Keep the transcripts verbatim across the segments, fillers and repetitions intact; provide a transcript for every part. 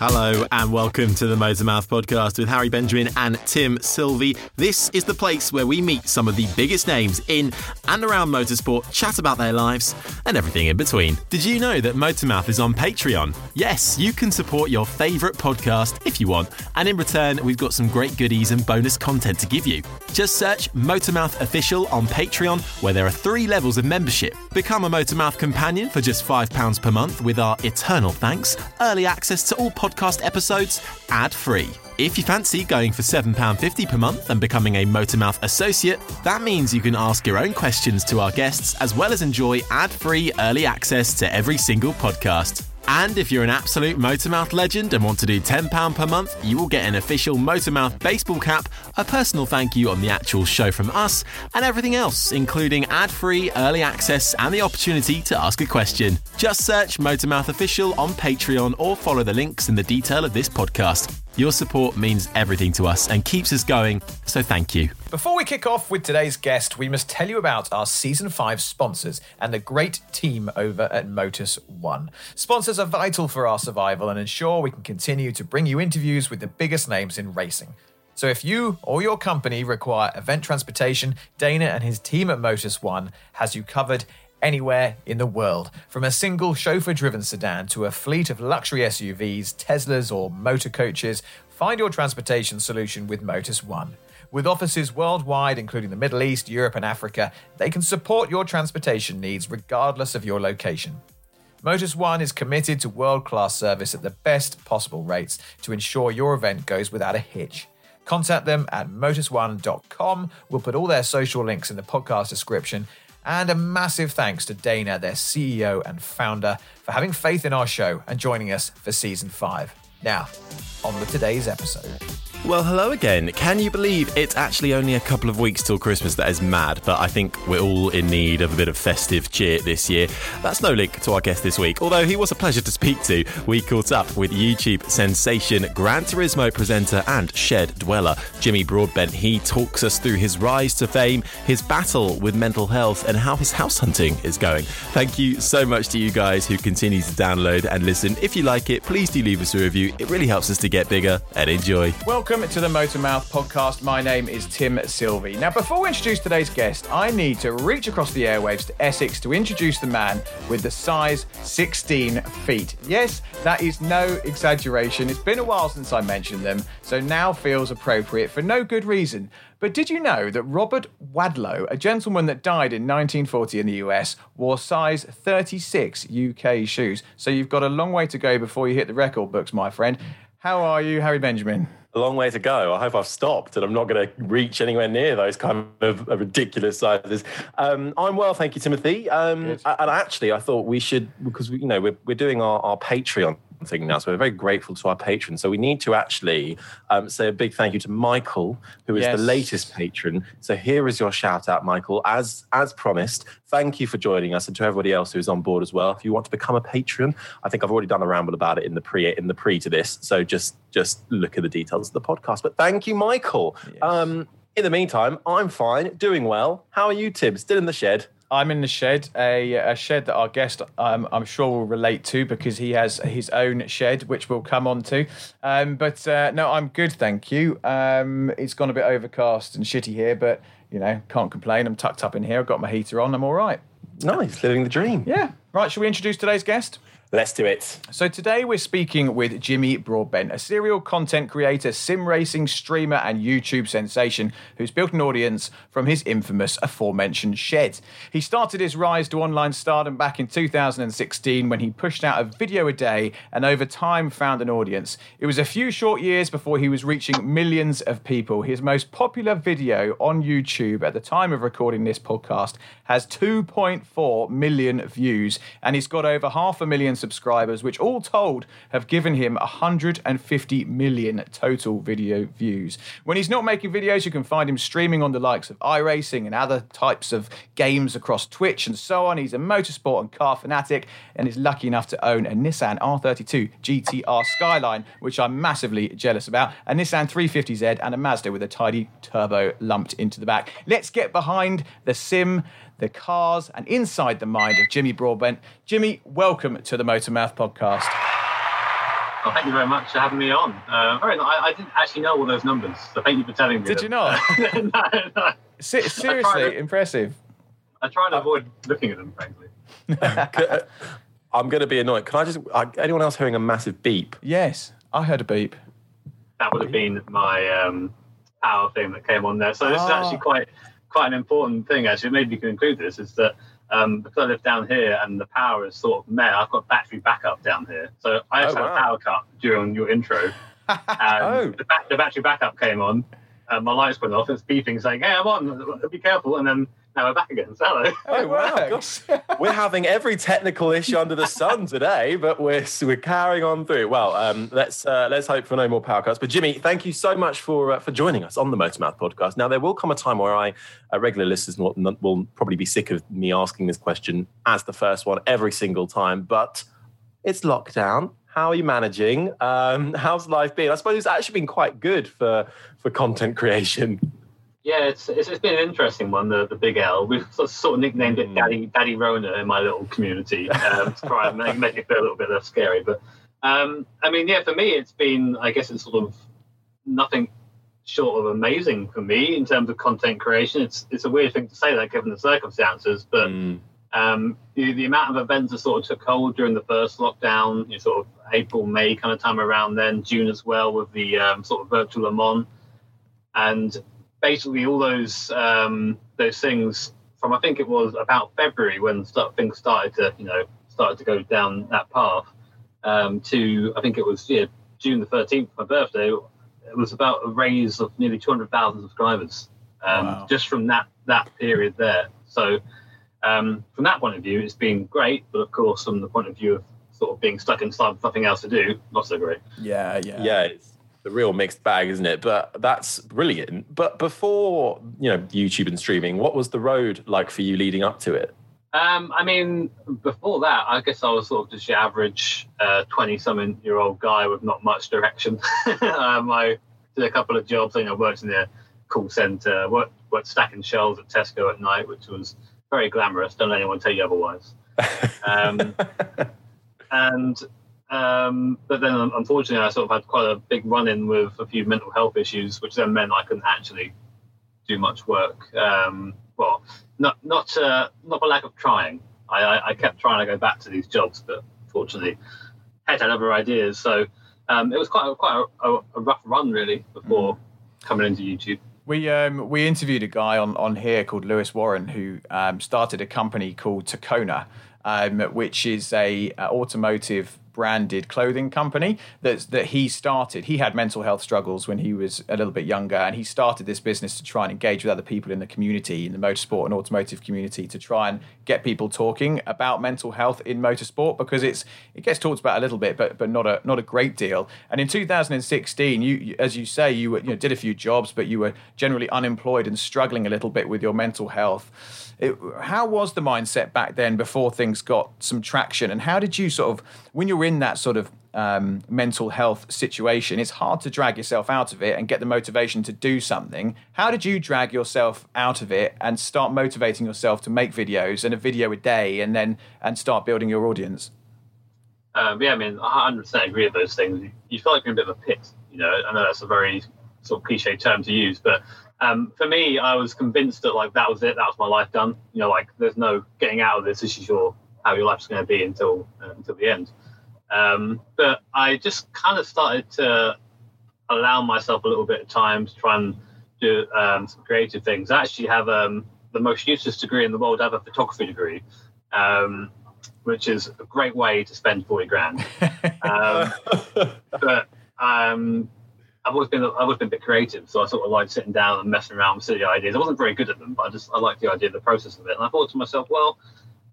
Hello and welcome to the Motormouth podcast with Harry Benjamin and Tim Sylvie. This is the place where we meet some of the biggest names in and around motorsport, chat about their lives and everything in between. Did you know that Motormouth is on Patreon? Yes, you can support your favourite podcast if you want, and in return we've got some great goodies and bonus content to give you. Just search Motormouth Official on Patreon, where there are three levels of membership. Become a Motormouth companion for just five pounds per month with our eternal thanks, early access to all podcasts, podcast episodes ad-free. If you fancy going for seven pounds fifty per month and becoming a Motormouth associate, that means you can ask your own questions to our guests as well as enjoy ad-free early access to every single podcast. And if you're an absolute Motormouth legend and want to do ten pounds per month, you will get an official Motormouth baseball cap, a personal thank you on the actual show from us, and everything else, including ad-free, early access, and the opportunity to ask a question. Just search Motormouth Official on Patreon or follow the links in the detail of this podcast. Your support means everything to us and keeps us going, so thank you. Before we kick off with today's guest, we must tell you about our Season five sponsors and the great team over at Motus One. Sponsors are vital for our survival and ensure we can continue to bring you interviews with the biggest names in racing. So if you or your company require event transportation, Dana and his team at Motus One has you covered anywhere in the world. From a single chauffeur-driven sedan to a fleet of luxury S U Vs, Teslas or motor coaches, find your transportation solution with Motus One. With offices worldwide, including the Middle East, Europe and Africa, they can support your transportation needs regardless of your location. Motus One is committed to world-class service at the best possible rates to ensure your event goes without a hitch. Contact them at motus one dot com. We'll put all their social links in the podcast description. And a massive thanks to Dana, their C E O and founder, for having faith in our show and joining us for season five. Now, on with today's episode. Well, hello again. Can you believe it's actually only a couple of weeks till Christmas? That is mad, but I think we're all in need of a bit of festive cheer this year. That's no link to our guest this week, although he was a pleasure to speak to. We caught up with YouTube sensation, Gran Turismo presenter and shed dweller, Jimmy Broadbent. He talks us through his rise to fame, his battle with mental health, and how his house hunting is going. Thank you so much to you guys who continue to download and listen. If you like it, please do leave us a review. It really helps us to get bigger, and enjoy. Well, welcome to the Motormouth podcast. My name is Tim Sylvie. Now, before we introduce today's guest, I need to reach across the airwaves to Essex to introduce the man with the size sixteen feet. Yes, that is no exaggeration. It's been a while since I mentioned them, so now feels appropriate for no good reason. But did you know that Robert Wadlow, a gentleman that died in nineteen forty in the U S, wore size thirty-six U K shoes? So you've got a long way to go before you hit the record books, my friend. How are you, Harry Benjamin? A long way to go. I hope I've stopped and I'm not going to reach anywhere near those kind of ridiculous sizes. Um, I'm well, thank you, Timothy. Um, and actually, I thought we should, because we, you know, we're, we're doing our, our Patreon thing now. So we're very grateful to our patrons. So we need to actually um, say a big thank you to Michael, who is yes. the latest patron. So here is your shout out, Michael. As as promised, thank you for joining us, and to everybody else who's on board as well. If you want to become a patron, I think I've already done a ramble about it in the pre in the pre to this. So just just look at the details of the podcast. But thank you, Michael. Yes. Um, in the meantime, I'm fine, doing well. How are you, Tim? Still in the shed? I'm in the shed, a, a shed that our guest, um, I'm sure, will relate to because he has his own shed, which we'll come on to. Um, but uh, no, I'm good, thank you. Um, it's gone a bit overcast and shitty here, but, you know, can't complain. I'm tucked up in here. I've got my heater on. I'm all right. Nice, living the dream. Yeah. Right, shall we introduce today's guest? Let's do it. So today we're speaking with Jimmy Broadbent, a serial content creator, sim racing streamer and YouTube sensation who's built an audience from his infamous aforementioned shed. He started his rise to online stardom back in two thousand sixteen when he pushed out a video a day and over time found an audience. It was a few short years before he was reaching millions of people. His most popular video on YouTube at the time of recording this podcast has two point four million views and he's got over half a million subscribers, which all told have given him one hundred fifty million total video views. When he's not making videos, you can find him streaming on the likes of iRacing and other types of games across Twitch and so on. He's a motorsport and car fanatic and is lucky enough to own a Nissan R thirty-two G T R Skyline, which I'm massively jealous about, a Nissan three fifty Z and a Mazda with a tidy turbo lumped into the back. Let's get behind the sim, the cars, and inside the mind of Jimmy Broadbent. Jimmy, welcome to the Motormouth podcast. Well, thank you very much for having me on. Uh, very nice. I, I didn't actually know all those numbers, so thank you for telling me. Did them. You not? no, no. Se- seriously, I to, impressive. I try and avoid looking at them, frankly. I'm going to be annoyed. Can I just... Anyone else hearing a massive beep? Yes, I heard a beep. That would have been my um, power thing that came on there. So this ah. is actually quite... quite an important thing, actually. Maybe you can include this, is that um, because I live down here and the power is sort of meh, I've got battery backup down here. So I just oh, had wow. a power cut during your intro. And oh. the, ba- the battery backup came on, and my lights went off, and it's beeping, saying, hey, I'm on, be careful. And then now we're back again. So hello. Oh, wow. We're having every technical issue under the sun today, but we're we're carrying on through. Well, um, let's uh, let's hope for no more power cuts. But Jimmy, thank you so much for uh, for joining us on the Motormouth podcast. Now, there will come a time where I, uh, regular listeners will, will probably be sick of me asking this question as the first one every single time, but it's lockdown. How are you managing? Um, how's life been? I suppose it's actually been quite good for, for content creation. Yeah, it's, it's it's been an interesting one, the the big L. We've sort of, sort of nicknamed it Daddy Daddy Rona in my little community um, to try and make, make it feel a little bit less scary. But, um, I mean, yeah, for me, it's been, I guess it's sort of nothing short of amazing for me in terms of content creation. It's it's a weird thing to say that given the circumstances, but mm. um, the, the amount of events that sort of took hold during the first lockdown, you know, sort of April, May kind of time around then, June as well with the um, sort of virtual Le Mans. And basically all those um, those things from, I think it was about February when start, things started to, you know, started to go down that path um, to, I think it was yeah, June the thirteenth, my birthday, it was about a raise of nearly two hundred thousand subscribers um, wow. just from that, that period there. So um, from that point of view, it's been great, but of course, from the point of view of sort of being stuck inside with nothing else to do, not so great. Yeah, yeah. Yeah, it's- the real mixed bag, isn't it? But that's brilliant. But before, you know, YouTube and streaming, what was the road like for you leading up to it? Um, I mean, before that, I guess I was sort of just your average twenty-something-year-old guy with not much direction. um, I did a couple of jobs. I you know, worked in the call centre, worked, worked stacking shelves at Tesco at night, which was very glamorous. Don't let anyone tell you otherwise. Um, and... Um, but then, unfortunately, I sort of had quite a big run-in with a few mental health issues, which then meant I couldn't actually do much work. Um, well, not not uh, not for lack of trying. I, I, I kept trying to go back to these jobs, but fortunately, had had other ideas. So um, it was quite a, quite a, a rough run, really, before mm. coming into YouTube. We um, we interviewed a guy on, on here called Lewis Warren, who um, started a company called Tacona, um, which is a, a automotive branded clothing company that's, that he started. He had mental health struggles when he was a little bit younger, and he started this business to try and engage with other people in the community, in the motorsport and automotive community, to try and get people talking about mental health in motorsport, because it's it gets talked about a little bit, but but not a not a great deal. And in two thousand sixteen, you, as you say, you, were, you know, did a few jobs, but you were generally unemployed and struggling a little bit with your mental health. It, how was the mindset back then before things got some traction? And how did you sort of, when you're in that sort of um, mental health situation, it's hard to drag yourself out of it and get the motivation to do something. How did you drag yourself out of it and start motivating yourself to make videos and a video a day and then and start building your audience? Um, yeah, I mean, I one hundred percent agree with those things. You feel like you're in a bit of a pit. You know, I know that's a very sort of cliche term to use, but Um, for me, I was convinced that like that was it, that was my life done. You know, like there's no getting out of this. This is your how your life's going to be until uh, until the end. Um, but I just kind of started to allow myself a little bit of time to try and do um, some creative things. I actually have um, the most useless degree in the world. I have a photography degree, um, which is a great way to spend forty grand. Um, but um I've always been I've always been a bit creative, so I sort of liked sitting down and messing around with silly ideas. I wasn't very good at them, but I just I liked the idea of the process of it. And I thought to myself, well,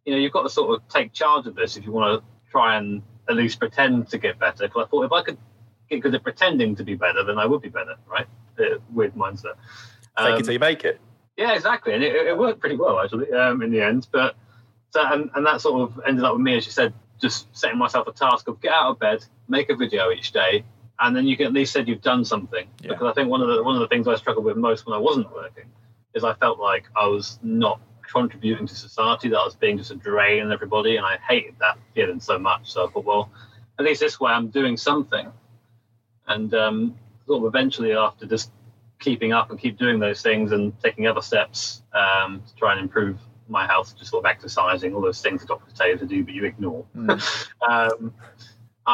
you know, you've got to sort of take charge of this if you want to try and at least pretend to get better. Because I thought if I could get good at pretending to be better, then I would be better, right? It, weird mindset. Um, take it till you make it. Yeah, exactly, and it, it worked pretty well actually um, in the end. But so, and, and that sort of ended up with me, as you said, just setting myself a task of get out of bed, make a video each day. And then you can at least said you've done something. Yeah. Because I think one of the one of the things I struggled with most when I wasn't working is I felt like I was not contributing to society, that I was being just a drain on everybody, and I hated that feeling so much. So I thought, well, at least this way I'm doing something. And um, sort of eventually, after just keeping up and keep doing those things and taking other steps um, to try and improve my health, just sort of exercising, all those things that doctors tell you to do but you ignore. Mm. um,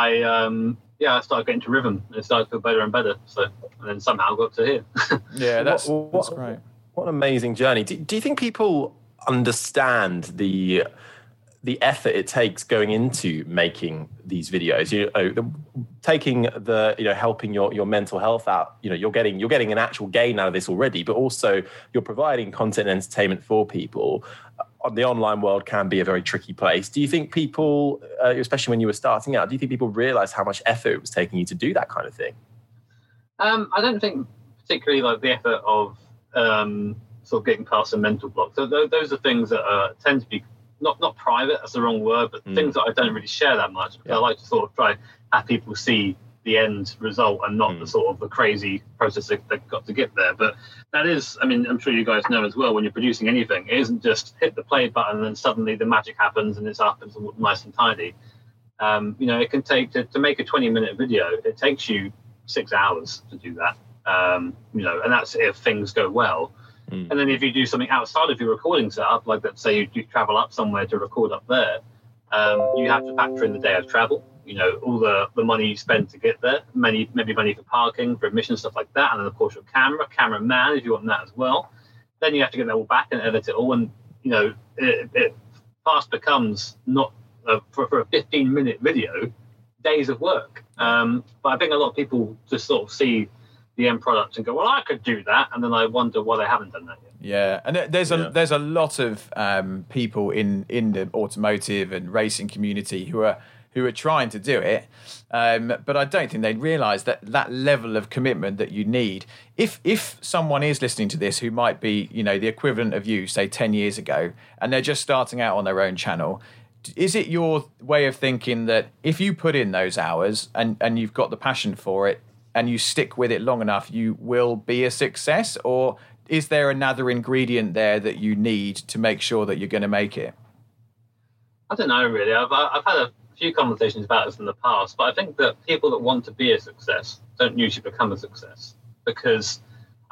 I... Um, Yeah, I started getting to rhythm, and it started to feel better and better. So, and then somehow got to here. Yeah, that's, what, what, that's great. What an amazing journey. Do, do you think people understand the the effort it takes going into making these videos? You know, the, taking the you know helping your, your mental health out. You know, you're getting you're getting an actual gain out of this already, but also you're providing content and entertainment for people. The online world can be a very tricky place. Do you think people, uh, especially when you were starting out, do you think people realised how much effort it was taking you to do that kind of thing? Um, I don't think particularly like the effort of um, sort of getting past the mental block. So th- those are things that uh, tend to be not not private, that's the wrong word, but mm. things that I don't really share that much. Because yeah. I like to sort of try have people see the end result and not mm. the sort of the crazy process that they've got to get there. But that is, I mean, I'm sure you guys know as well, when you're producing anything, it isn't just hit the play button and then suddenly the magic happens and it's up and it's nice and tidy. Um, you know, it can take, to, to make a twenty minute video, it takes you six hours to do that. Um, you know, and that's if things go well. Mm. And then if you do something outside of your recording setup, like let's say you, you travel up somewhere to record up there, um, you have to factor in the day of travel. You know, all the, the money you spend to get there, many, maybe money for parking, for admission, stuff like that. And then, of course, your camera, cameraman, if you want that as well. Then you have to get that all back and edit it all. And, you know, it, it fast becomes not a, for, for a fifteen minute video, days of work. Um, but I think a lot of people just sort of see the end product and go, well, I could do that. And then I wonder why they haven't done that yet. Yeah, and there's a yeah. there's a lot of um, people in, in the automotive and racing community who are who are trying to do it, um, but I don't think they'd realise that that level of commitment that you need. If if someone is listening to this who might be, you know, the equivalent of you, say ten years ago, and they're just starting out on their own channel, is it your way of thinking that if you put in those hours and, and you've got the passion for it and you stick with it long enough, you will be a success? Or is there another ingredient there that you need to make sure that you're going to make it? I don't know, really. I've, I've had a few conversations about this in the past, but I think that people that want to be a success don't usually become a success, because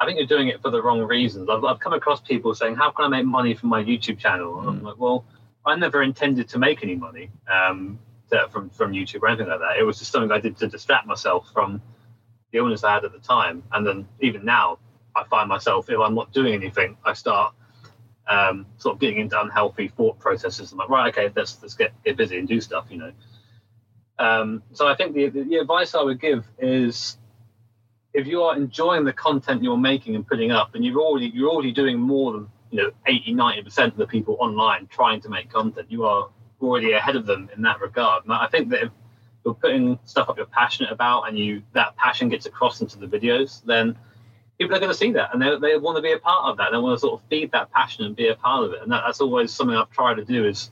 I think you're doing it for the wrong reasons. I've, I've come across people saying, how can I make money from my YouTube channel? And mm. I'm like, well, I never intended to make any money um, to, from, from YouTube or anything like that. It was just something I did to distract myself from the illness I had at the time. And then even now, I find myself, if I'm not doing anything, I start Um, sort of getting into unhealthy thought processes. I'm like, right, okay, let's let's get, get busy and do stuff, you know. Um, so I think the, the, the advice I would give is, if you are enjoying the content you're making and putting up, and you're already you're already doing more than, you know, eighty, ninety percent of the people online trying to make content, you are already ahead of them in that regard. And I think that if you're putting stuff up you're passionate about, and you that passion gets across into the videos, then people are going to see that, and they they want to be a part of that. They want to sort of feed that passion and be a part of it. And that, that's always something I've tried to do, is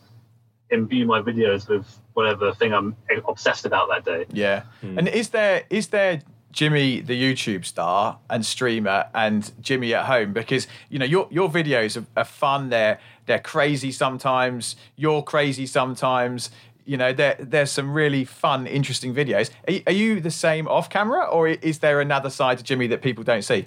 imbue my videos with whatever thing I'm obsessed about that day. Yeah. Hmm. And is there is there... Jimmy, the YouTube star and streamer, and Jimmy at home? Because, you know, your your videos are, are fun. They're they're crazy sometimes. You're crazy sometimes. You know, there there's some really fun, interesting videos. Are, are you the same off camera, or is there another side to Jimmy that people don't see?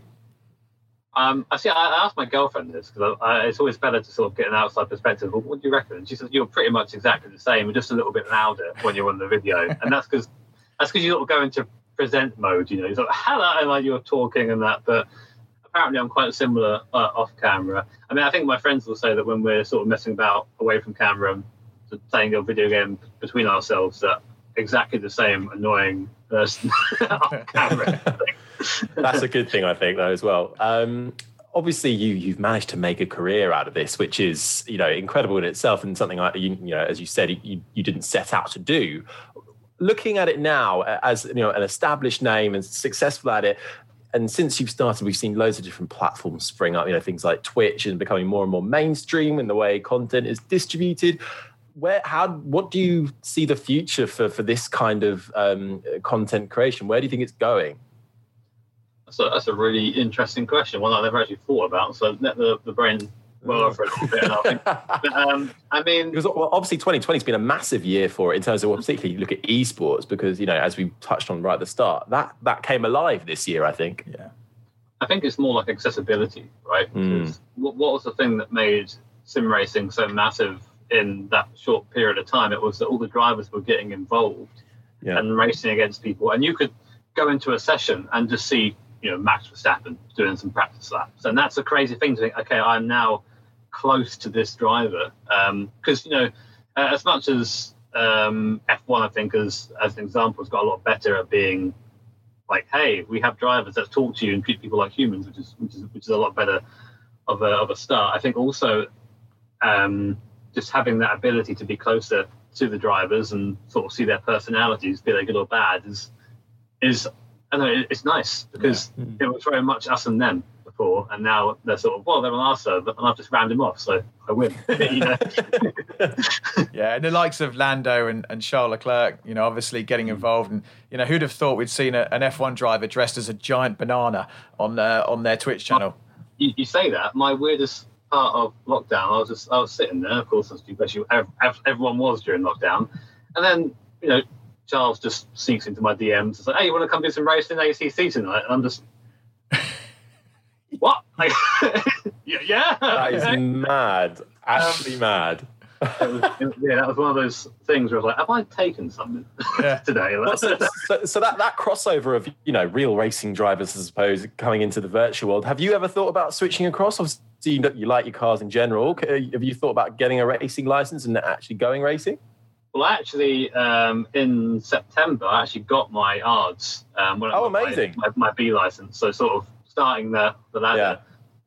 Um, I see. I, I asked my girlfriend this, because it's always better to sort of get an outside perspective. Well, what do you reckon? And she says you're pretty much exactly the same, just a little bit louder when you're on the video, and that's because that's because you sort of go into present mode, you know, it's like, hello, and like you're talking and that, but apparently I'm quite similar uh, off camera. I mean, I think my friends will say that when we're sort of messing about away from camera and playing a video game between ourselves, that exactly the same annoying person off camera. That's a good thing, I think, though, as well. Um, obviously, you, you've managed to make a career out of this, which is, you know, incredible in itself, and something like, you, you know, as you said, you, you didn't set out to do. Looking at it now as, you know, an established name and successful at it, and since you've started, we've seen loads of different platforms spring up, you know, things like Twitch, and becoming more and more mainstream in the way content is distributed. Where, how, what do you see the future for, for this kind of um, content creation? Where do you think it's going? So that's a really interesting question, one I've never actually thought about. So let the, the brain... Well, for a little bit, I think. But, um, I mean, because, well, obviously, twenty twenty has been a massive year for it in terms of, well, particularly you look at esports, because, you know, as we touched on right at the start, that that came alive this year, I think. Yeah, I think it's more like accessibility, right? Mm. What, what was the thing that made sim racing so massive in that short period of time? It was that all the drivers were getting involved, yeah, and racing against people, and you could go into a session and just see, you know, Max Verstappen doing some practice laps, and that's a crazy thing to think. Okay, I'm now close to this driver, because um, you know, uh, as much as um, F one, I think, as as an example, has got a lot better at being like, hey, we have drivers that talk to you and treat people like humans, which is which is which is a lot better of a of a start. I think also um, just having that ability to be closer to the drivers and sort of see their personalities, be they good or bad, is is I don't know, it's nice, because yeah. It was very much us and them. And now they're sort of, well, they're on our server, and I've just rammed him off, so I win. You know? Yeah, and the likes of Lando and, and Charles Leclerc, you know, obviously getting involved. And, you know, who'd have thought we'd seen a, an F one driver dressed as a giant banana on uh, on their Twitch channel? You, you say that. My weirdest part of lockdown, I was just I was sitting there, of course, everyone was during lockdown. And then, you know, Charles just sneaks into my D Ms and says, hey, you want to come do some racing in A C C tonight? And I'm just... What? Like, yeah. That is mad. Actually um, mad. It was, it, yeah, that was one of those things where I was like, have I taken something yeah. today? Well, so, so, so that, that crossover of, you know, real racing drivers, I suppose, coming into the virtual world, have you ever thought about switching across? Obviously, you, you like your cars in general. Have you thought about getting a racing license and actually going racing? Well, actually, um, in September, I actually got my A R Ds. Um, when oh, I got amazing. My, my, my B license, so sort of starting the, the ladder, yeah.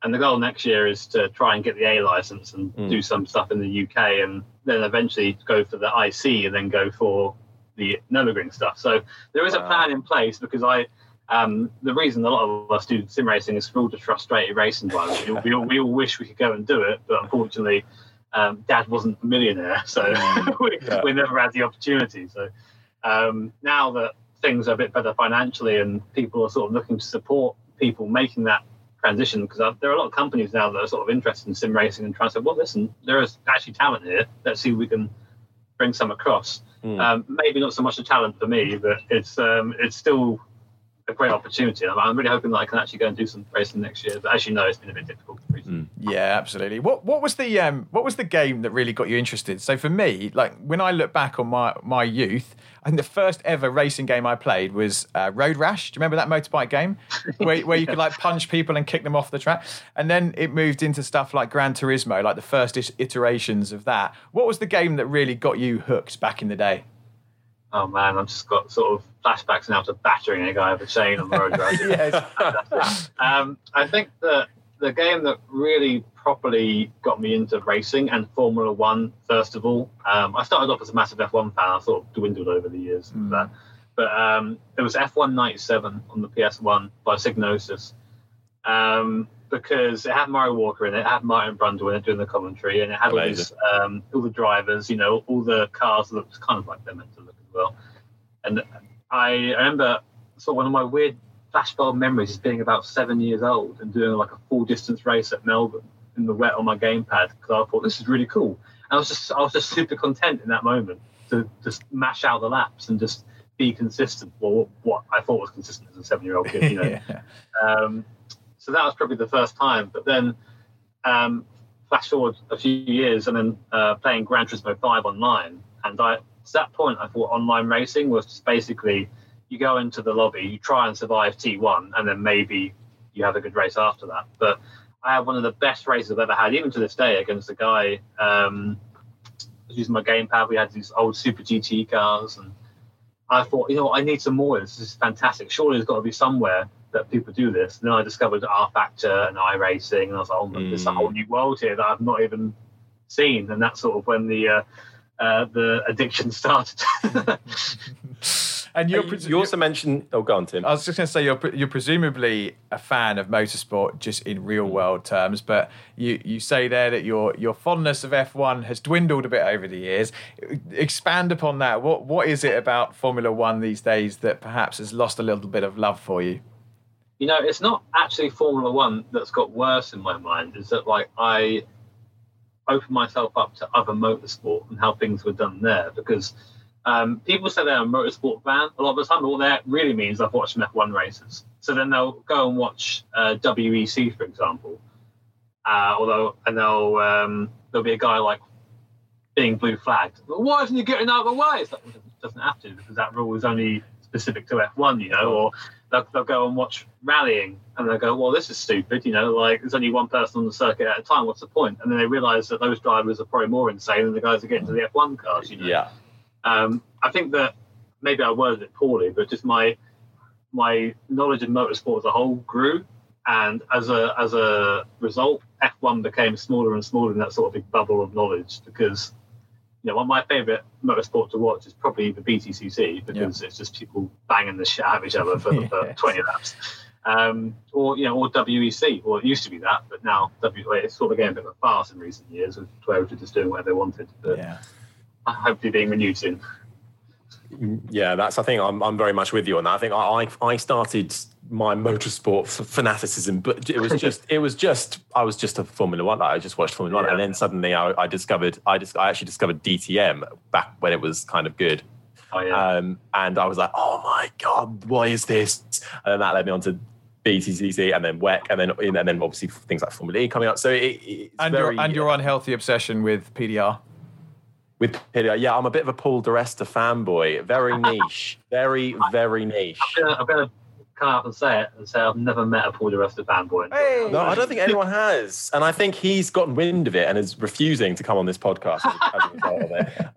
And the goal next year is to try and get the A license and mm. do some stuff in the U K, and then eventually go for the I C, and then go for the Nürburgring stuff. So there is wow. a plan in place, because I um, the reason a lot of us do sim racing is we're all just frustrated racing drivers. we, we, all, we all wish we could go and do it, but unfortunately um, Dad wasn't a millionaire, so we, yeah. we never had the opportunity. So um, now that things are a bit better financially and people are sort of looking to support people making that transition, because there are a lot of companies now that are sort of interested in sim racing and trying to say, well, listen, there is actually talent here. Let's see if we can bring some across. Mm. Um, maybe not so much the talent for me, but it's um, it's still a great opportunity. I'm, I'm really hoping that I can actually go and do some racing next year. But as you know, it's been a bit difficult. Mm. Yeah, absolutely. What what was the um, what was the game that really got you interested? So for me, like when I look back on my my youth, I think the first ever racing game I played was uh, Road Rash. Do you remember that motorbike game where where yeah. you could like punch people and kick them off the track? And then it moved into stuff like Gran Turismo, like the first iterations of that. What was the game that really got you hooked back in the day? oh man, I've just got sort of flashbacks now to battering a guy with a chain on the road. Yes. um, I think that the game that really properly got me into racing and Formula One, first of all, um, I started off as a massive F one fan. I sort of dwindled over the years. Mm. That. But um, it was F one ninety-seven on the P S one by Psygnosis. Um, because it had Murray Walker in it, it had Martin Brundle in it doing the commentary, and it had all, these, um, all the drivers, you know, all the cars that looked kind of like they're meant to look as well. And I remember sort of one of my weird flashbulb memories is being about seven years old and doing like a full distance race at Melbourne in the wet on my gamepad, because I thought this is really cool. And I was just I was just super content in that moment to just mash out the laps and just be consistent, or what I thought was consistent as a seven-year-old kid, you know. Yeah. Um, so that was probably the first time. But then um, flash forward a few years and then uh, playing Gran Turismo five online. And I, to that point, I thought online racing was just basically you go into the lobby, you try and survive T one, and then maybe you have a good race after that. But I had one of the best races I've ever had, even to this day, against a guy um, using my gamepad. We had these old Super G T cars, and I thought, you know what, I need some more. This is fantastic. Surely there's got to be somewhere that people do this. And then I discovered R Factor and iRacing, and I was like, oh, mm. there's a whole new world here that I've not even seen. And that's sort of when the uh, uh, the addiction started. And you're you, presu- you also mentioned, oh, go on, Tim. I was just going to say you're you're presumably a fan of motorsport just in real world terms, but you, you say there that your your fondness of F one has dwindled a bit over the years. Expand upon that. What what is it about Formula One these days that perhaps has lost a little bit of love for you? You know, it's not actually Formula One that's got worse in my mind. Is that like I opened myself up to other motorsport and how things were done there, because. Um, people say they're a motorsport fan a lot of the time, but what that really means is I've watched some F one races. So then they'll go and watch uh, W E C, for example. Uh, although, and they'll um, there'll be a guy like being blue flagged. Well, why isn't he getting out of the way? It's like, well, it doesn't have to, because that rule is only specific to F one, you know. Or they'll, they'll go and watch rallying, and they'll go, well, this is stupid, you know. Like, there's only one person on the circuit at a time. What's the point? And then they realise that those drivers are probably more insane than the guys that get into the F one cars, you know. Yeah. Um, I think that maybe I worded it poorly, but just my my knowledge of motorsport as a whole grew, and as a as a result, F one became smaller and smaller in that sort of big bubble of knowledge. Because you know, one of my favourite motorsport to watch is probably the B T C C, because yeah. it's just people banging the shit out of each other for, yes. for twenty laps, um, or you know, or W E C, or well, it used to be that, but now W it's sort of getting a bit of a farce in recent years, with Toyota just doing whatever they wanted. But, yeah. hopefully being renewed soon. Yeah, that's, I think I'm I'm very much with you on that. I think I I started my motorsport fanaticism, but it was just it was just I was just a Formula One. Like, I just watched Formula yeah. One, and then suddenly I, I discovered I just I actually discovered D T M back when it was kind of good. Oh yeah. Um, and I was like, oh my god, what is this? And then that led me on to B T C C, and then W E C, and then and then obviously things like Formula E coming up. So it, it's and very, your and your unhealthy obsession with P D R. With P D R, yeah, I'm a bit of a Paul di Resta fanboy. Very niche. Very, very niche. I'm going to come out and say it and say I've never met a Paul di Resta fanboy. Hey. No, I don't think anyone has. And I think he's gotten wind of it and is refusing to come on this podcast as a result of it.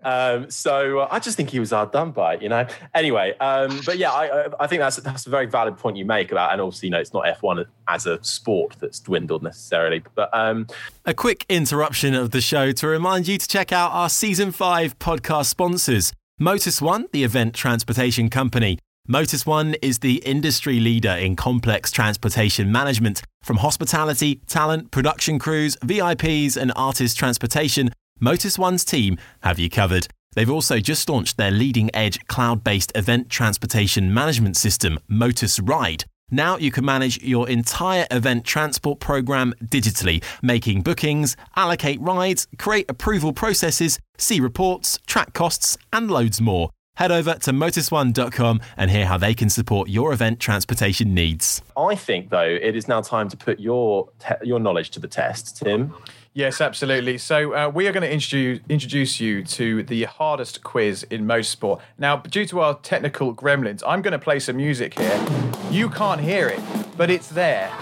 Um, so uh, I just think he was hard done by it, you know? Anyway, um, but yeah, I, I think that's, that's a very valid point you make about, and obviously, you know, it's not F one as a sport that's dwindled necessarily. But um, a quick interruption of the show to remind you to check out our Season five podcast sponsors. Motus One, the event transportation company. Motus One is the industry leader in complex transportation management. From hospitality, talent, production crews, V I Ps and artist transportation, Motus One's team have you covered. They've also just launched their leading-edge cloud-based event transportation management system, Motus Ride. Now you can manage your entire event transport program digitally, making bookings, allocate rides, create approval processes, see reports, track costs and loads more. Head over to motus one dot com and hear how they can support your event transportation needs. I think, though, it is now time to put your te- your knowledge to the test, Tim. Yes, absolutely. So uh, we are going to introduce introduce you to the hardest quiz in motorsport. Now, due to our technical gremlins, I'm going to play some music here. You can't hear it, but it's there.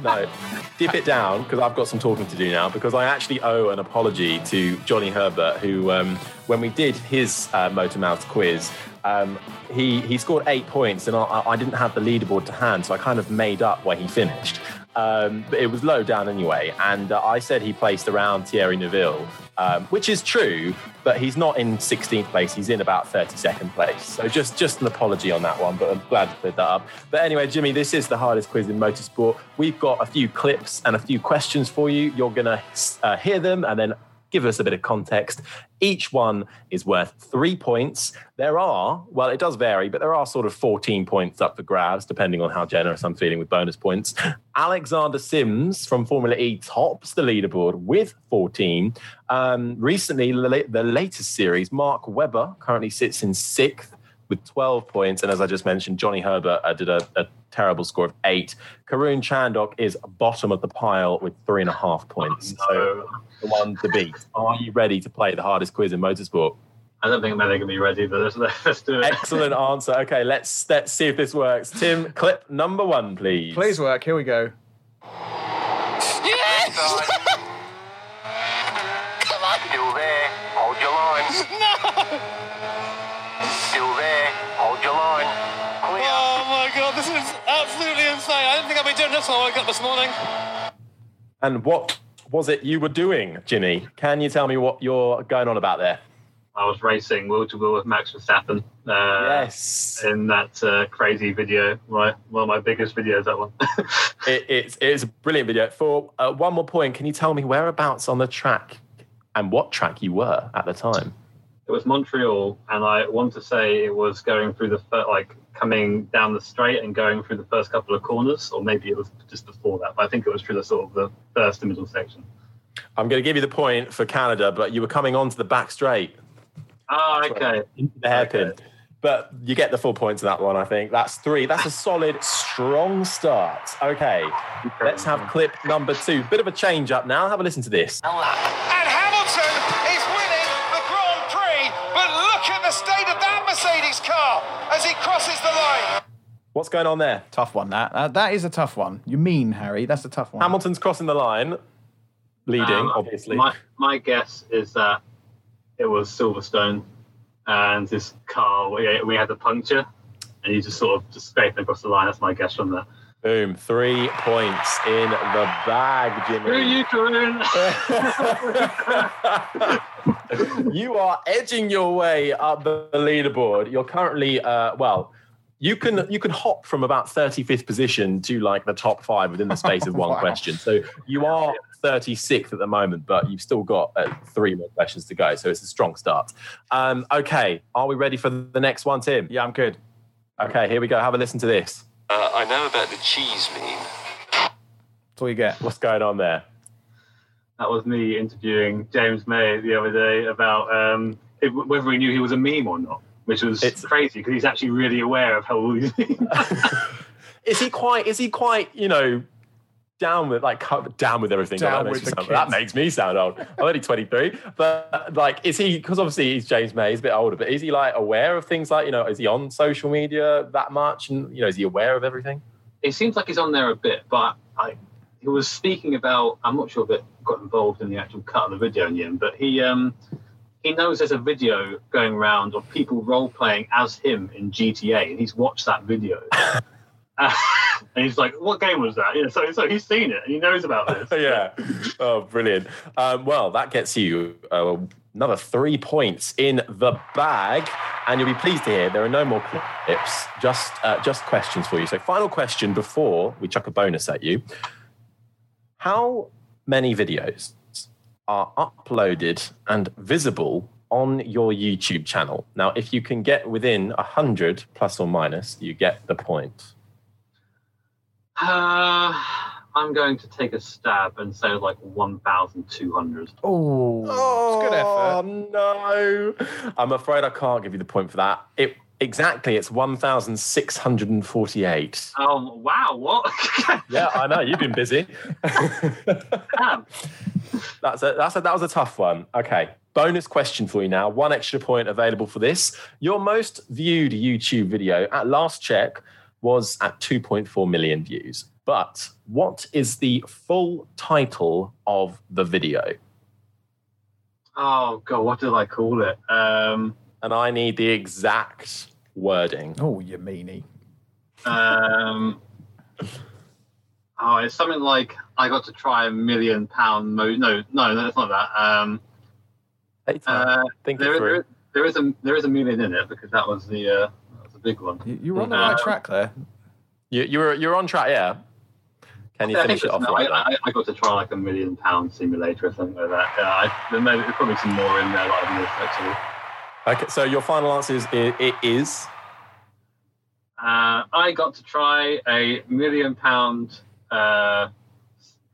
No, dip it down, because I've got some talking to do now, because I actually owe an apology to Johnny Herbert, who, um, when we did his uh, Motormouth quiz, um, he, he scored eight points, and I, I didn't have the leaderboard to hand, so I kind of made up where he finished. Um, but it was low down anyway, and uh, I said he placed around Thierry Neuville, um, which is true, but he's not in sixteenth place, he's in about thirty-second place. So just, just an apology on that one, but I'm glad to clear that up. But anyway, Jimmy, this is the hardest quiz in motorsport. We've got a few clips and a few questions for you. You're going to uh, hear them and then give us a bit of context. Each one is worth three points. There are, well, it does vary, but there are sort of fourteen points up for grabs, depending on how generous I'm feeling with bonus points. Alexander Sims from Formula E tops the leaderboard with fourteen. Um, recently, the latest series, Mark Webber currently sits in sixth with twelve points. And as I just mentioned, Johnny Herbert uh, did a, a terrible score of eight. Karun Chandok is bottom of the pile with three and a half points. Oh, no. So the one to beat. Are you ready to play the hardest quiz in motorsport? I don't think they're going to be ready, but let's, let's do it. Excellent answer. Okay, let's, let's see if this works. Tim, clip number one, please. Please work. Here we go. Yes! Come on. Still there. Hold your line. No! Still there. Hold your line. Clear. Oh, my God. This is absolutely insane. I didn't think I'd be doing this when I woke up this morning. And what was it you were doing, Jimmy? Can you tell me what you're going on about there? I was racing wheel to wheel with Max Verstappen. Uh, yes. In that uh, crazy video, my, one of my biggest videos, that one. it, it's it's a brilliant video. For uh, one more point, can you tell me whereabouts on the track and what track you were at the time? It was Montreal, and I want to say it was going through the fir- like coming down the straight and going through the first couple of corners, or maybe it was just before that. But I think it was through the sort of the first and middle section. I'm going to give you the point for Canada, but you were coming onto the back straight. Oh, okay. Into the hairpin. Okay. But you get the full points in that one, I think. That's three. That's a solid, strong start. Okay, let's have clip number two. Bit of a change up now. Have a listen to this. And Hamilton is winning the Grand Prix, but look at the state of that Mercedes car as he crosses the line. What's going on there? Tough one, that. Uh, that is a tough one. You mean, Harry, that's a tough one. Hamilton's crossing the line, leading, um, obviously. My, my guess is that it was Silverstone, and this car, we, we had the puncture, and you just sort of just scraped across the line. That's my guess from there. Boom. Three points in the bag, Jimmy. Who are you, Corinne? You are edging your way up the leaderboard. You're currently, uh, well, you can you can hop from about thirty-fifth position to like the top five within the space of one wow. question. So you are thirty-sixth at the moment, but you've still got uh, three more questions to go, so it's a strong start. Um, okay, are we ready for the next one, Tim? Yeah, I'm good. Okay, here we go. Have a listen to this. Uh, I know about the cheese meme. That's all you get. What's going on there? That was me interviewing James May the other day about um, if, whether he knew he was a meme or not, which was it's, crazy because he's actually really aware of how all these memes. Is he quite? Is he quite? You know. Down with like down with everything. Down that, with makes that makes me sound old. I'm only twenty-three, but like, is he? Because obviously he's James May, he's a bit older, but is he like aware of things like you know? Is he on social media that much? And you know, is he aware of everything? It seems like he's on there a bit, but I, he was speaking about. I'm not sure if it got involved in the actual cut of the video in the end, but he um he knows there's a video going around of people role playing as him in G T A, and he's watched that video. Uh, and he's like, what game was that? Yeah, so, so he's seen it and he knows about this. Yeah. Oh, brilliant. Um, well, that gets you uh, another three points in the bag. And you'll be pleased to hear there are no more clips, just, uh, just questions for you. So final question before we chuck a bonus at you. How many videos are uploaded and visible on your YouTube channel? Now, if you can get within one hundred plus or minus, you get the point. Uh, I'm going to take a stab and say like one thousand two hundred. Oh, it's good effort. Oh, no. I'm afraid I can't give you the point for that. It Exactly, it's one thousand six hundred forty-eight. Oh, wow, what? Yeah, I know, you've been busy. Damn. That's a, that's a, that was a tough one. Okay, bonus question for you now. One extra point available for this. Your most viewed YouTube video at last check was at two point four million views. But what is the full title of the video? Oh, God, what did I call it? Um, and I need the exact wording. Oh, you meanie. Um, oh, it's something like, I got to try a million pound... Mo- no, no, no, it's not that. Um, hey, uh, Think there, it through. There is, there, is a, there is a million in it, because that was the, uh, that was the big one. You, you were on the um, right track there. You, you were, you're on track, yeah. Can you yeah, finish it off? No, right I, I, I got to try like a million pound simulator or something like that. Yeah, I, there's probably some more in there. Like in this, actually. Okay, so your final answer is it, it is? Uh, I got to try a million pound uh,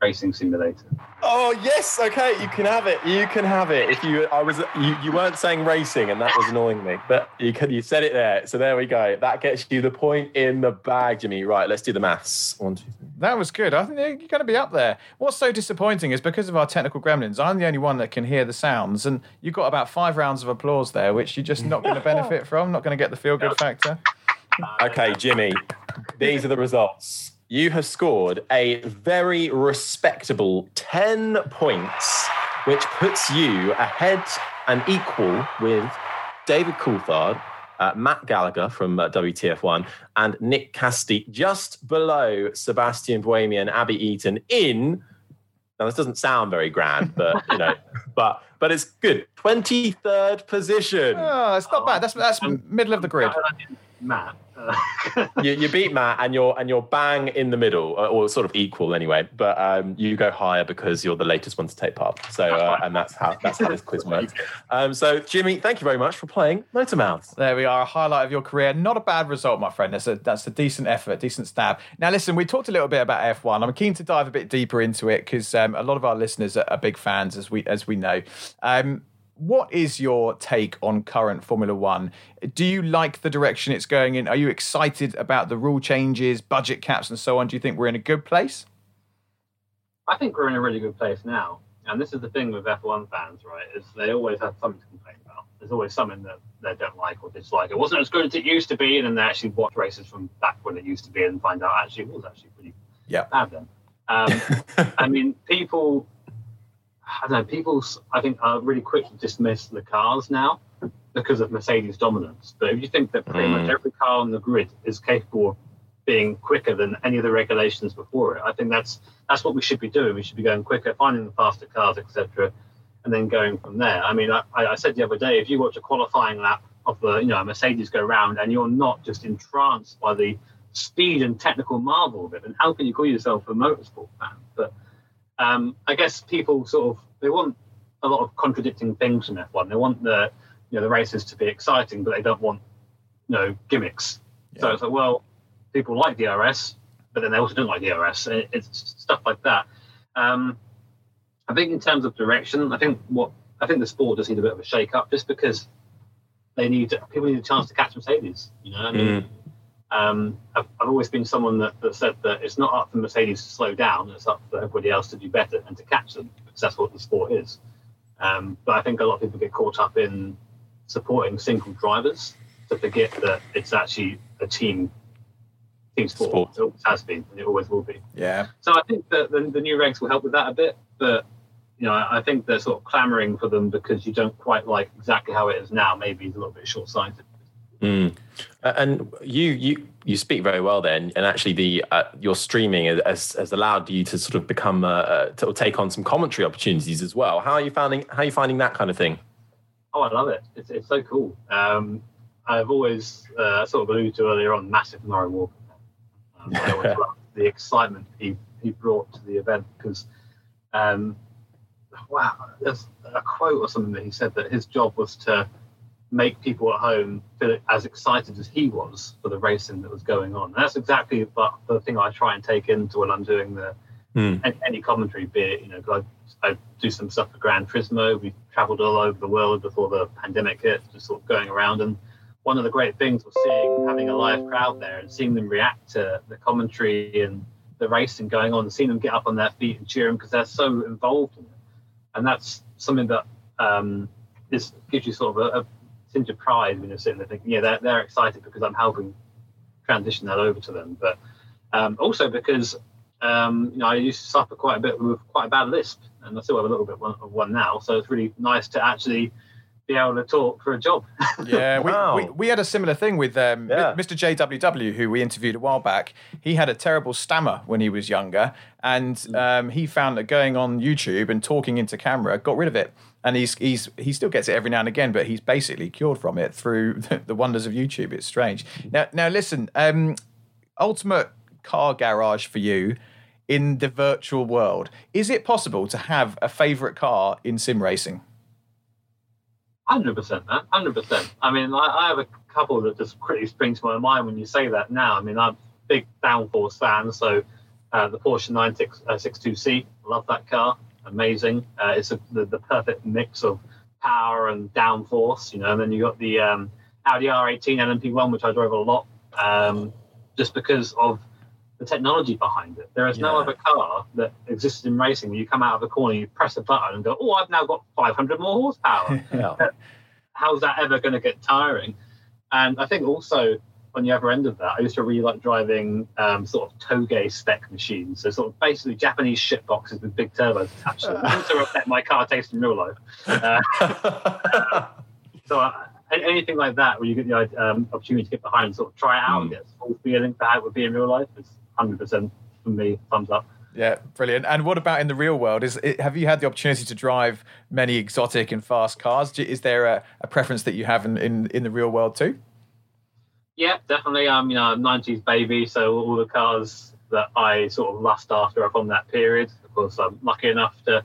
racing simulator. Oh yes, okay, you can have it. You can have it. If you, I was, you, you weren't saying racing, and that was annoying me. But you could, you said it there. So there we go. That gets you the point in the bag, Jimmy. Right, let's do the maths. One, two, three. That was good. I think you're going to be up there. What's so disappointing is because of our technical gremlins, I'm the only one that can hear the sounds, and you got about five rounds of applause there, which you're just not going to benefit from. Not going to get the feel good factor. Okay, Jimmy, these are the results. You have scored a very respectable ten points, which puts you ahead and equal with David Coulthard, uh, Matt Gallagher from uh, W T F one, and Nick Casti, just below Sebastian Buemi and Abby Eaton in... Now, this doesn't sound very grand, but, you know, but but it's good. twenty-third position. Oh, it's not oh, bad. That's that's middle of the grid. Matt. you, you beat Matt, and you're and you're bang in the middle, or sort of equal anyway. But um, you go higher because you're the latest one to take part. So, uh, and that's how that's how this quiz works. Um, so, Jimmy, thank you very much for playing Motormouth. There we are, a highlight of your career. Not a bad result, my friend. That's a that's a decent effort, decent stab. Now, listen, we talked a little bit about F one. I'm keen to dive a bit deeper into it because um, a lot of our listeners are, are big fans, as we as we know. Um, What is your take on current Formula One? Do you like the direction it's going in? Are you excited about the rule changes, budget caps and so on? Do you think we're in a good place? I think we're in a really good place now. And this is the thing with F one fans, right, is they always have something to complain about. There's always something that they don't like or dislike. It wasn't as good as it used to be, and then they actually watch races from back when it used to be and find out actually it was actually pretty yeah. bad then. Um, I mean, people... I don't know, people, I think, are really quick to dismiss the cars now because of Mercedes' dominance. But if you think that pretty mm. much every car on the grid is capable of being quicker than any of the regulations before it, I think that's that's what we should be doing. We should be going quicker, finding the faster cars, et cetera, and then going from there. I mean, I, I said the other day, if you watch a qualifying lap of the, you know, a Mercedes go round and you're not just entranced by the speed and technical marvel of it, then how can you call yourself a motorsport fan? But Um, I guess people sort of, they want a lot of contradicting things from F one. They want the, you know, the races to be exciting, but they don't want, you know, gimmicks. Yeah. So it's like, well, people like D R S, but then they also don't like D R S. It's stuff like that. Um, I think in terms of direction, I think what I think the sport does need a bit of a shake up, just because they need people need a chance to catch Mercedes. You know, I mean, mm. um, I've, I've always been someone that, that said that it's not up for Mercedes to slow down; it's up for everybody else to do better and to catch them, because that's what the sport is. Um, but I think a lot of people get caught up in supporting single drivers to forget that it's actually a team team sport. sport. It always has been, and it always will be. Yeah. So I think that the, the new regs will help with that a bit, but you know, I think they're sort of clamouring for them because you don't quite like exactly how it is now. Maybe it's a little bit short-sighted. Mm. Uh, and you, you, you speak very well there, and, and actually, the uh, your streaming has, has allowed you to sort of become uh, uh, to take on some commentary opportunities as well. How are you finding How are you finding that kind of thing? Oh, I love it. It's it's so cool. Um, I've always uh, sort of alluded to earlier on, massive Murray Walker. Um, I always loved the excitement he, he brought to the event because, um, wow, there's a quote or something that he said that his job was to make people at home feel as excited as he was for the racing that was going on. And that's exactly the, the thing I try and take into when I'm doing the mm. any, any commentary, be it, you know, cause I, I do some stuff for Gran Turismo. We travelled all over the world before the pandemic hit, just sort of going around. And one of the great things was seeing, having a live crowd there and seeing them react to the commentary and the racing going on, and seeing them get up on their feet and cheer them because they're so involved in it. And that's something that um, this gives you sort of a, a singe of pride when you're sitting there thinking, yeah, they're, they're excited because I'm helping transition that over to them. But um, also because um, you know, I used to suffer quite a bit with quite a bad lisp, and I still have a little bit of one now. So it's really nice to actually be able to talk for a job. Yeah, we, wow. we we had a similar thing with um, yeah. Mister J W W, who we interviewed a while back. He had a terrible stammer when he was younger, and um, he found that going on YouTube and talking into camera got rid of it. And he's he's he still gets it every now and again, but he's basically cured from it through the, the wonders of YouTube. It's strange. Now, now listen, um, ultimate car garage for you in the virtual world. Is it possible to have a favourite car in sim racing? one hundred percent, man. one hundred percent. I mean, I, I have a couple that just quickly spring to my mind when you say that now. I mean, I'm a big downforce fan, so uh, the Porsche nine sixty-two C, love that car, amazing. Uh, it's a, the, the perfect mix of power and downforce, you know, and then you got the um, Audi R eighteen L M P one, which I drove a lot, um, just because of the technology behind it. There is yeah. no other car that exists in racing where you come out of a corner, you press a button and go, oh, I've now got five hundred more horsepower. yeah. How's that ever going to get tiring? And I think also on the other end of that, I used to really like driving um, sort of Toge spec machines. So sort of basically Japanese shit boxes with big turbos attached to them. It also affect my car taste in real life. Uh, so I, anything like that where you get the um, opportunity to get behind and sort of try it out mm. and get a full feeling for how it would be in real life is one hundred percent for me, thumbs up. Yeah, brilliant. And what about in the real world? Is it, have you had the opportunity to drive many exotic and fast cars? Is there a, a preference that you have in, in, in the real world too? Yeah, definitely. I'm um, you know, I'm a nineties baby, so all the cars that I sort of lust after are from that period. Of course, I'm lucky enough to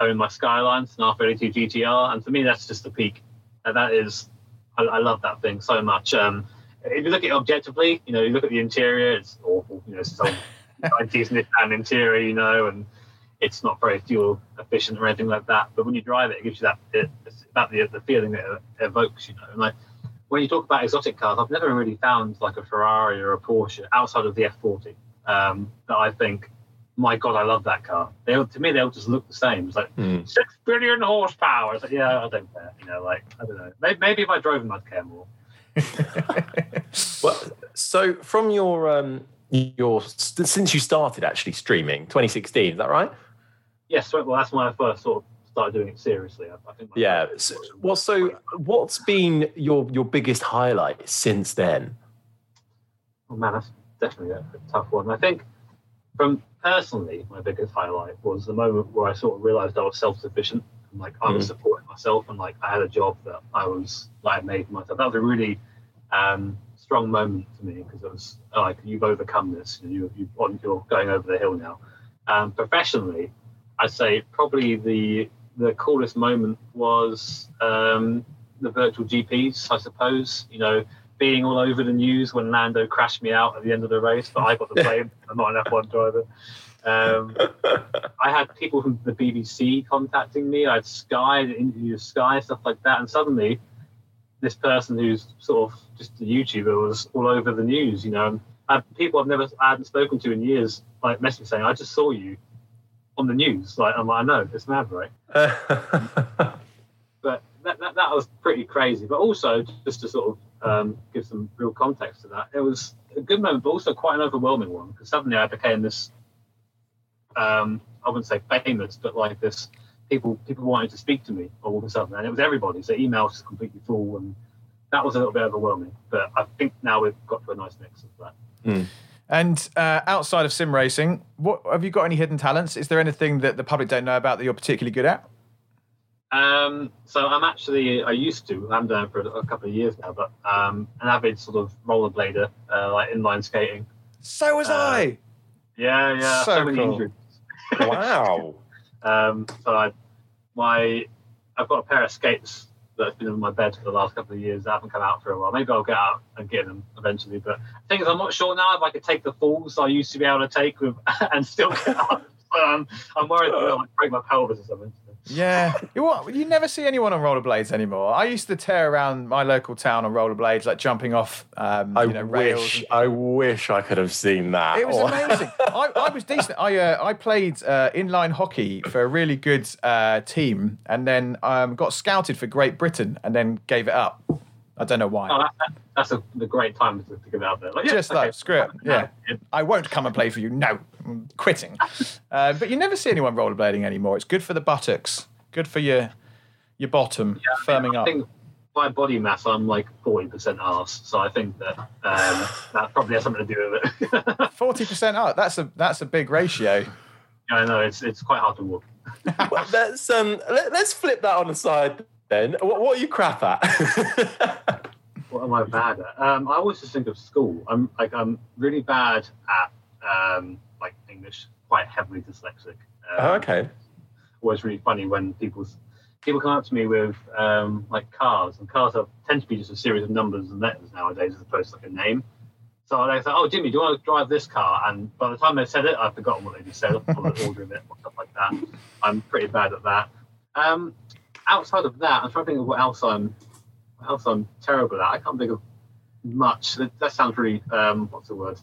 own my Skyline, an R thirty-two G T R, and for me, that's just the peak. And that is, I, I love that thing so much. Um, if you look at it objectively, you know, you look at the interior, it's awful. You know, it's old nineties nip and interior, you know, and it's not very fuel efficient or anything like that. But when you drive it, it gives you that, it, it's about the, the feeling that it evokes, you know. And like, when you talk about exotic cars, I've never really found like a Ferrari or a Porsche outside of the F forty um, that I think, my God, I love that car. They to me, they all just look the same. It's like mm. six billion horsepower. It's like, yeah, I don't care. You know, like I don't know. Maybe, maybe if I drove them, I'd care more. Well, so from your um, your since you started actually streaming, twenty sixteen, is that right? Yes. Well, that's when I first sort of started doing it seriously. I, I think. Yeah. So, well, so what's been your your biggest highlight since then? Oh man, that's definitely a, a tough one. I think from personally, my biggest highlight was the moment where I sort of realised I was self-sufficient. And, like, I was mm. supporting myself, and like I had a job that I was like made for myself. That was a really um, strong moment for me because it was like you've overcome this, and you, you, you're going over the hill now. Um, professionally, I'd say probably the the coolest moment was um, the virtual G Ps, I suppose. You know, being all over the news when Lando crashed me out at the end of the race, but I got the blame. I'm not an F one driver. Um, I had people from the B B C contacting me. I had Sky, the interview of Sky, stuff like that. And suddenly, this person who's sort of just a YouTuber was all over the news, you know. I had people I've never, I hadn't spoken to in years, like messaging saying, I just saw you on the news. Like, I'm like, I know, it's mad, right? But that, that, that was pretty crazy. But also, just to sort of, Um, give some real context to that. It was a good moment, but also quite an overwhelming one because suddenly I became this, um, I wouldn't say famous, but like this, people people wanted to speak to me all of a sudden. And it was everybody, so emails was completely full. And that was a little bit overwhelming. But I think now we've got to a nice mix of that. Mm. And uh, outside of sim racing, what have you got any hidden talents? Is there anything that the public don't know about that you're particularly good at? Um, so I'm actually, I used to, I haven't done it for a couple of years now, but um, an avid sort of rollerblader, uh, like inline skating. So was uh, I! Yeah, yeah. So, so many cool. injuries. Wow. um, so I, my, I've got a pair of skates that's been in my bed for the last couple of years that haven't come out for a while. Maybe I'll get out and get them eventually, but the thing is, I'm not sure now if I could take the falls I used to be able to take with, and still get out. um, I'm worried that I'll break my pelvis or something. Yeah, you what? You never see anyone on rollerblades anymore. I used to tear around my local town on rollerblades, like jumping off. Um, I you know, wish, rails. I wish I could have seen that. It was amazing. I, I was decent. I uh, I played uh, inline hockey for a really good uh, team, and then um, got scouted for Great Britain, and then gave it up. I don't know why. Oh, that, that's a the great time to get out there. Like, yeah, just okay. That, screw it. Yeah. I won't come and play for you. No, I'm quitting. Uh, but you never see anyone rollerblading anymore. It's good for the buttocks. Good for your your bottom, yeah, firming I think, up. I think by body mass, I'm like forty percent arse. So I think that um, that probably has something to do with it. forty percent arse. That's a that's a big ratio. Yeah, I know. It's it's quite hard to walk. Well, that's, um, let, let's flip that on the side. Then what, what are you crap at? What am I bad at? Um, I always just think of school. I'm like I'm really bad at um, like English. Quite heavily dyslexic. Um, oh, okay. Always really funny when people people come up to me with um, like cars, and cars are, tend to be just a series of numbers and letters nowadays, as opposed to like a name. So they say, "Oh, Jimmy, do you want to drive this car?" And by the time they said it, I've forgotten what they just said, or the order of it, or stuff like that. I'm pretty bad at that. Um, Outside of that, I'm trying to think of what else I'm, what else I'm terrible at. I can't think of much. That, that sounds really, um, what's the word?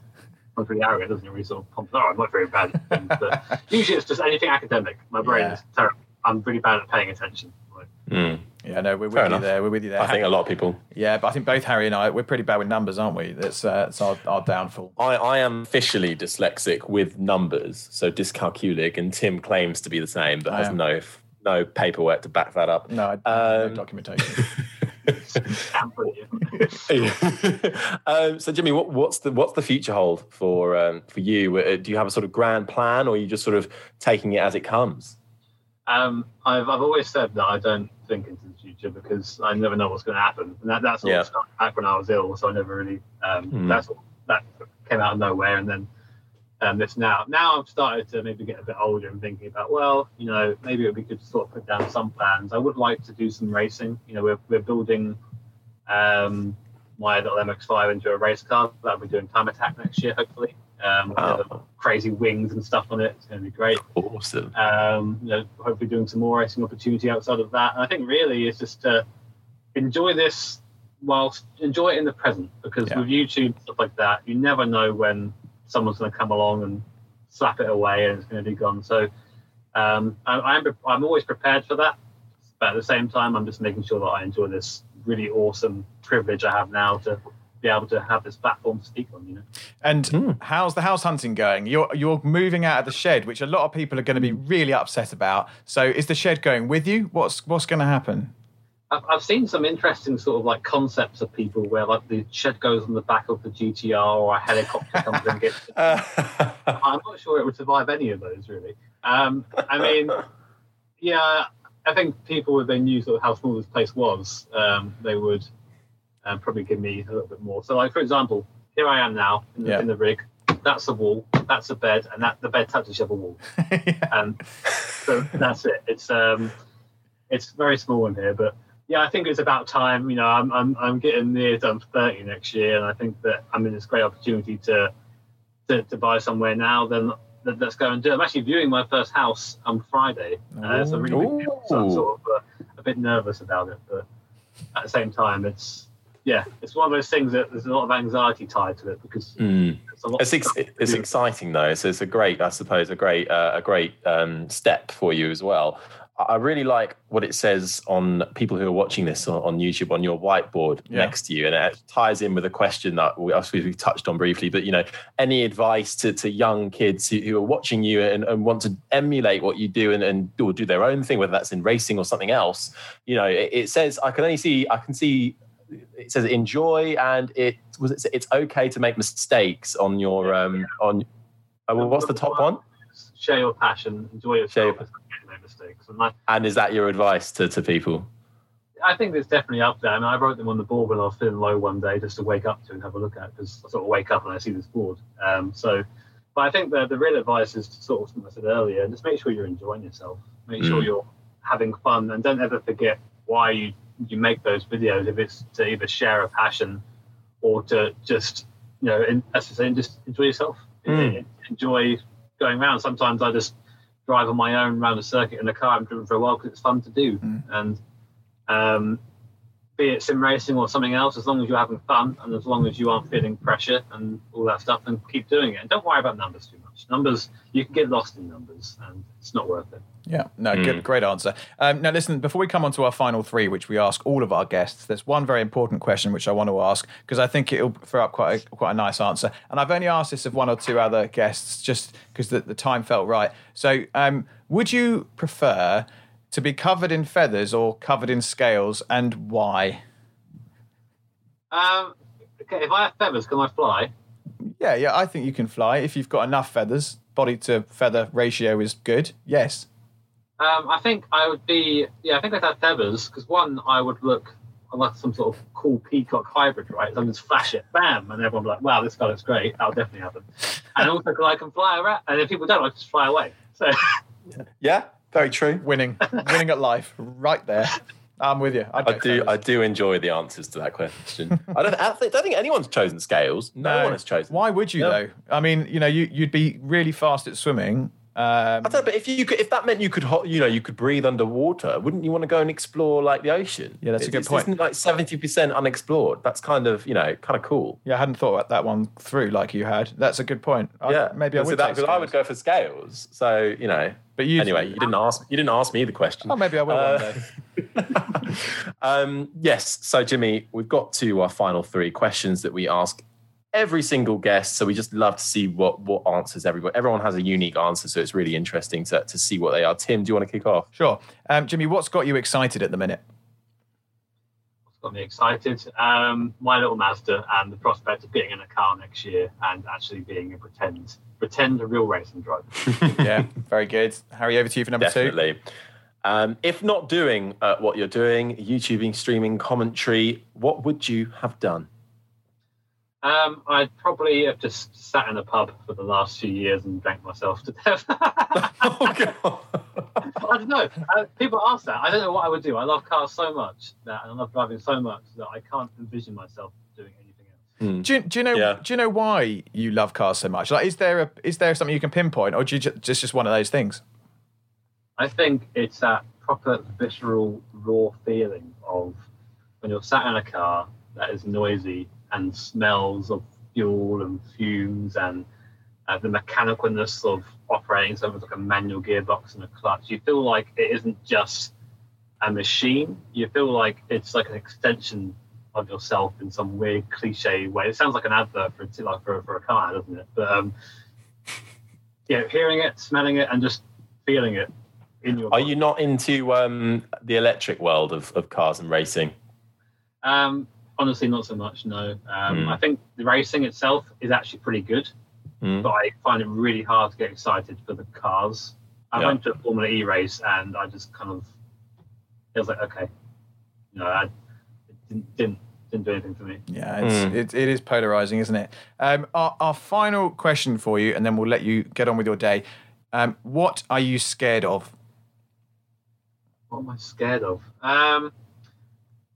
Sounds really arrogant, doesn't it? Really sort of, oh, I'm not very bad at things. But usually it's just anything academic. My brain yeah. is terrible. I'm really bad at paying attention. Like, mm. Yeah, no, we're Fair with enough. you there. We're with you there. I Harry, think a lot of people. Yeah, but I think both Harry and I, we're pretty bad with numbers, aren't we? That's uh, that's our, our downfall. I, I am officially dyslexic with numbers, so dyscalculic, and Tim claims to be the same, but I has am. no... F- No paperwork to back that up. No, um, no documentation. um, so, Jimmy, what, what's the what's the future hold for um, for you? Uh, do you have a sort of grand plan, or are you just sort of taking it as it comes? Um, I've I've always said that I don't think into the future because I never know what's going to happen, and that, that's all yeah. stuff back when I was ill, so I never really um, mm. that's all, that came out of nowhere, and then. Um, it's now. Now I've started to maybe get a bit older and thinking about, well, you know, maybe it would be good to sort of put down some plans. I would like to do some racing. You know, we're we're building um, my little M X five into a race car that I'll be doing time attack next year, hopefully. Um, wow. Crazy wings and stuff on it. It's going to be great. Awesome. Um, you know, hopefully doing some more racing opportunity outside of that. And I think really it's just to enjoy this whilst enjoy it in the present, because yeah. with YouTube stuff like that, you never know when someone's going to come along and slap it away and it's going to be gone. So um, I, I'm I'm always prepared for that. But at the same time, I'm just making sure that I enjoy this really awesome privilege I have now to be able to have this platform to speak on, you know. And mm. how's the house hunting going? You're, you're moving out of the shed, which a lot of people are going to be really upset about. So is the shed going with you? What's, what's going to happen? I've seen some interesting sort of like concepts of people where like the shed goes on the back of the G T R or a helicopter comes and gets it. I'm not sure it would survive any of those really. Um, I mean, yeah, I think people if they knew sort of how small this place was, um, they would um, probably give me a little bit more. So like, for example, here I am now in the, yeah. in the rig. That's the wall, that's the bed, and that the bed touches the other wall. yeah. And so that's it. It's um, it's very small in here, but yeah, I think it's about time. You know, I'm I'm I'm getting near done for thirty next year, and I think that I'm in this great opportunity to to, to buy somewhere now. Then let's go and do it. I'm actually viewing my first house on Friday, uh, so, really big deal, so I'm sort of uh, a bit nervous about it. But at the same time, it's yeah, it's one of those things that there's a lot of anxiety tied to it because mm. there's a lot it's ex- it's do. exciting though. So it's a great, I suppose, a great uh, a great um, step for you as well. I really like what it says on people who are watching this on YouTube on your whiteboard yeah. next to you. And it ties in with a question that we, I suppose we touched on briefly, but, you know, any advice to, to young kids who, who are watching you and, and want to emulate what you do and, and or do their own thing, whether that's in racing or something else, you know, it, it says, I can only see, I can see, it says enjoy and it was, it's, it's okay to make mistakes on your, yeah, um, yeah. on, oh, what's the top one? Share your passion, enjoy yourself. Share. Mistakes and, that, and is that your advice to, to people? I think it's definitely up there. I mean, I wrote them on the board when I was feeling low one day just to wake up to and have a look at, because I sort of wake up and I see this board. Um, so, but I think the, the real advice is to sort of something I said earlier, just make sure you're enjoying yourself, make mm. sure you're having fun, and don't ever forget why you, you make those videos, if it's to either share a passion or to just, you know, in, as I say, just enjoy yourself, mm. enjoy going around. Sometimes I just drive on my own around a circuit in the car I'm driven for a while because it's fun to do. Mm. And um, be it sim racing or something else, as long as you're having fun and as long as you aren't feeling pressure and all that stuff, then keep doing it. And don't worry about numbers too much. Numbers, you can get lost in numbers and it's not worth it. Yeah, no, mm. good, great answer. Um, now, listen, before we come on to our final three, which we ask all of our guests, there's one very important question which I want to ask because I think it'll throw up quite a, quite a nice answer. And I've only asked this of one or two other guests just because the, the time felt right. So um, would you prefer to be covered in feathers or covered in scales, and why? Um, okay, if I have feathers, can I fly? Yeah, yeah, I think you can fly if you've got enough feathers. Body to feather ratio is good. Yes. Um, I think I would be. Yeah, I think I'd have feathers because one, I would look like some sort of cool peacock hybrid, right? So I just flash it, bam, and everyone would be like, "Wow, this guy looks great." That'll definitely happen. And also, because I can fly around, and if people don't, I just fly away. So. Yeah. Very true. Winning. Winning at life. Right there. I'm with you. I do I do enjoy the answers to that question. I don't I don't think anyone's chosen scales. No, no one has chosen. Why would you, no. though? I mean, you know, you, you'd be really fast at swimming. Um, I don't. But if you could, if that meant you could, you know, you could breathe underwater, wouldn't you want to go and explore like the ocean? Yeah, that's it, a good this point. Isn't like seventy percent unexplored. That's kind of you know, kind of cool. Yeah, I hadn't thought about that one through like you had. That's a good point. I, yeah, maybe I would. So that, because I would go for scales. So you know, but you anyway, you didn't ask. You didn't ask me the question. Oh, maybe I will uh, one day. um, yes. So Jimmy, we've got to our final three questions that we ask every single guest, so we just love to see what what answers everyone. Everyone has a unique answer, so it's really interesting to, to see what they are. Tim, do you want to kick off? Sure. Um, Jimmy, what's got you excited at the minute? What's got me excited? Um, my little Mazda and the prospect of getting in a car next year and actually being a pretend, pretend a real racing driver. Yeah, very good. Harry, over to you for number Definitely. two. Definitely. Um, if not doing uh, what you're doing, YouTubing, streaming, commentary, what would you have done? Um, I'd probably have just sat in a pub for the last few years and drank myself to death. Oh, God. I don't know. Uh, people ask that. I don't know what I would do. I love cars so much that, and I love driving so much that I can't envision myself doing anything else. Mm. Do, you, do you know? Yeah. Do you know why you love cars so much? Like, is there a is there something you can pinpoint, or do you just just, just one of those things? I think it's that proper visceral, raw feeling of when you're sat in a car that is noisy and smells of fuel and fumes and uh, the mechanicalness of operating something like a manual gearbox and a clutch. You feel like it isn't just a machine. You feel like it's like an extension of yourself in some weird cliche way. It sounds like an advert for like for, for a car, doesn't it? But um, yeah, hearing it, smelling it, and just feeling it in your. Are body. You not into um, the electric world of, of cars and racing? Um. Honestly, not so much, no. Um, mm. I think the racing itself is actually pretty good, mm. but I find it really hard to get excited for the cars. I yeah. went to a Formula E race and I just kind of, it was like, okay. You know, I, it didn't, didn't didn't do anything for me. Yeah, it's, mm. it, it is polarising, isn't it? Um, our, our final question for you, and then we'll let you get on with your day. Um, what are you scared of? What am I scared of? Um,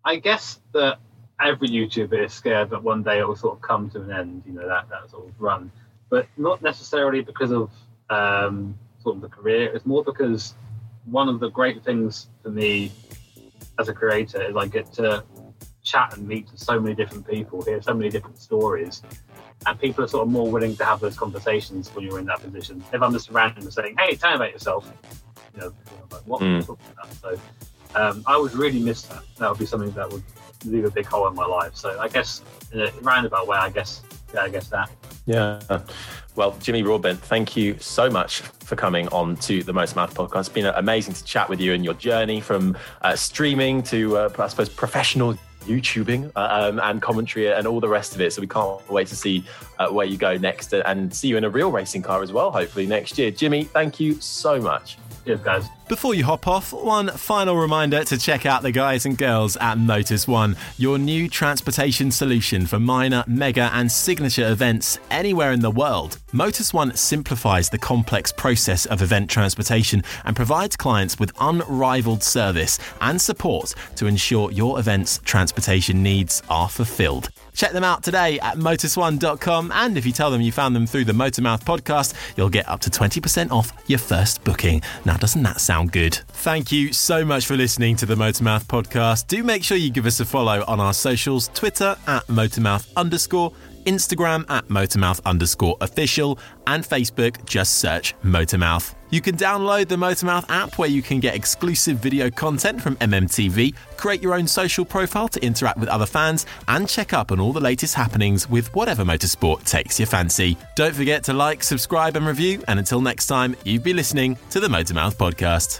I guess that every YouTuber is scared that one day it will sort of come to an end, you know, that, that sort of run. But not necessarily because of um, sort of the career. It's more because one of the great things for me as a creator is I get to chat and meet so many different people, hear so many different stories. And people are sort of more willing to have those conversations when you're in that position. If I'm just randomly saying, hey, tell me about yourself, you know, like, what mm. are you talking about? So um, I would really miss that. That would be something that would leave a big hole in my life. So I guess in a roundabout way, I guess, yeah, I guess that. Yeah. Well, Jimmy Broadbent, thank you so much for coming on to the Motormouth podcast. It's been amazing to chat with you and your journey from uh, streaming to, uh, I suppose, professional YouTubing um, and commentary and all the rest of it. So we can't wait to see uh, where you go next and see you in a real racing car as well, hopefully next year. Jimmy, thank you so much. Cheers, guys. Before you hop off, one final reminder to check out the guys and girls at Motus One, your new transportation solution for minor, mega and signature events anywhere in the world. Motus One simplifies the complex process of event transportation and provides clients with unrivaled service and support to ensure your event's transportation needs are fulfilled. Check them out today at Motus One dot com, and if you tell them you found them through the Motormouth podcast, you'll get up to twenty percent off your first booking. Now, doesn't that sound good? Thank you so much for listening to the Motormouth podcast. Do make sure you give us a follow on our socials, Twitter at Motormouth underscore, Instagram at Motormouth underscore official, and Facebook, just search Motormouth. You can download the Motormouth app, where you can get exclusive video content from M M T V, create your own social profile to interact with other fans, and check up on all the latest happenings with whatever motorsport takes your fancy. Don't forget to like, subscribe and review, and until next time, you've been listening to the Motormouth podcast.